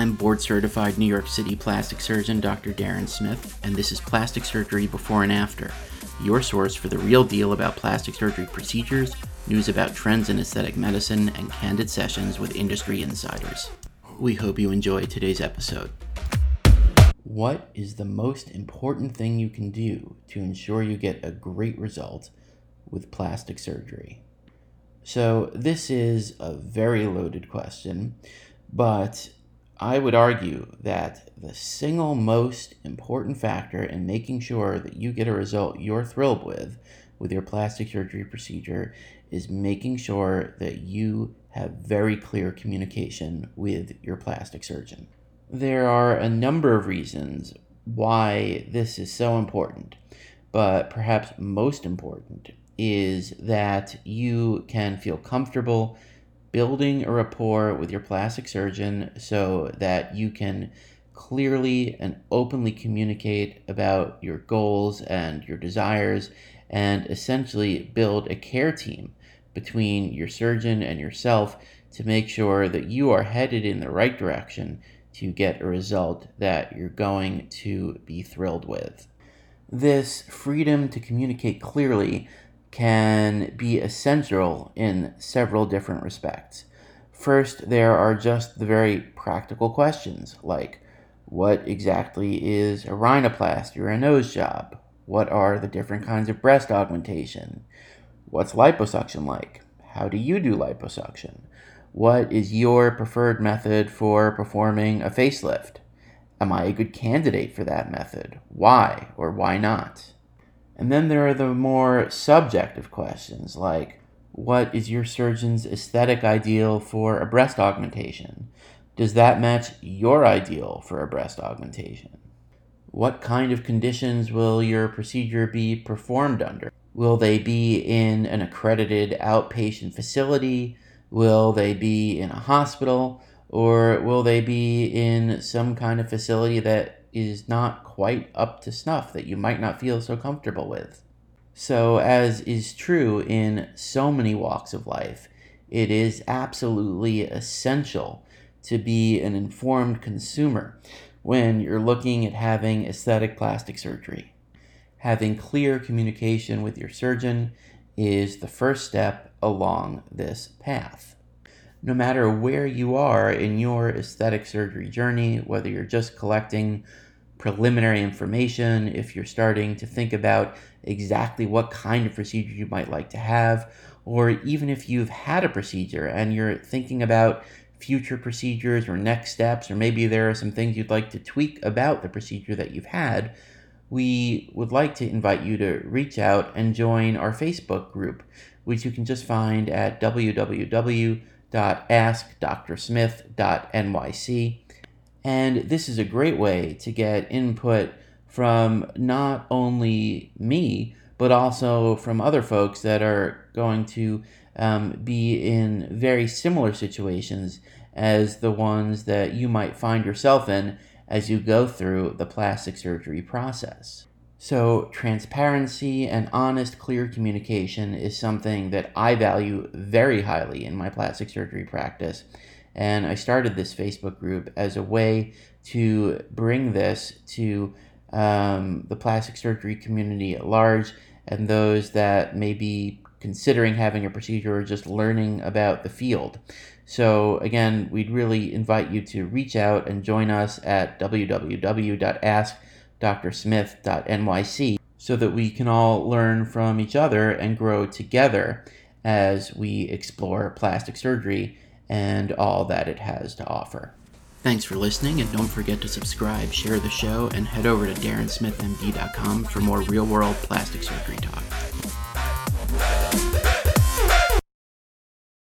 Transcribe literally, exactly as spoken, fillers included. I'm board-certified New York City plastic surgeon, Doctor Darren Smith, and this is Plastic Surgery Before and After, your source for the real deal about plastic surgery procedures, news about trends in aesthetic medicine, and candid sessions with industry insiders. We hope you enjoy today's episode. What is the most important thing you can do to ensure you get a great result with plastic surgery? So this is a very loaded question, but I would argue that the single most important factor in making sure that you get a result you're thrilled with with your plastic surgery procedure is making sure that you have very clear communication with your plastic surgeon. There are a number of reasons why this is so important, but perhaps most important is that you can feel comfortable building a rapport with your plastic surgeon so that you can clearly and openly communicate about your goals and your desires and essentially build a care team between your surgeon and yourself to make sure that you are headed in the right direction to get a result that you're going to be thrilled with. This freedom to communicate clearly can be essential in several different respects. First, there are just the very practical questions like, what exactly is a rhinoplasty or a nose job? What are the different kinds of breast augmentation? What's liposuction like? How do you do liposuction? What is your preferred method for performing a facelift? Am I a good candidate for that method? Why or why not? And then there are the more subjective questions like, what is your surgeon's aesthetic ideal for a breast augmentation? Does that match your ideal for a breast augmentation? What kind of conditions will your procedure be performed under? Will they be in an accredited outpatient facility? Will they be in a hospital? Or will they be in some kind of facility that is not quite up to snuff that you might not feel so comfortable with? So, as is true in so many walks of life, it is absolutely essential to be an informed consumer when you're looking at having aesthetic plastic surgery. Having clear communication with your surgeon is the first step along this path. No matter where you are in your aesthetic surgery journey, whether you're just collecting preliminary information, if you're starting to think about exactly what kind of procedure you might like to have, or even if you've had a procedure and you're thinking about future procedures or next steps, or maybe there are some things you'd like to tweak about the procedure that you've had, we would like to invite you to reach out and join our Facebook group, which you can just find at w w w dot ask d r smith dot n y c. And this is a great way to get input from not only me, but also from other folks that are going to um, be in very similar situations as the ones that you might find yourself in as you go through the plastic surgery process. So transparency and honest, clear communication is something that I value very highly in my plastic surgery practice. And I started this Facebook group as a way to bring this to um, the plastic surgery community at large and those that may be considering having a procedure or just learning about the field. So again, we'd really invite you to reach out and join us at w w w dot ask d r smith dot n y c so that we can all learn from each other and grow together as we explore plastic surgery and all that it has to offer. Thanks for listening, and don't forget to subscribe, share the show, and head over to Darren Smith M D dot com for more real-world plastic surgery talk.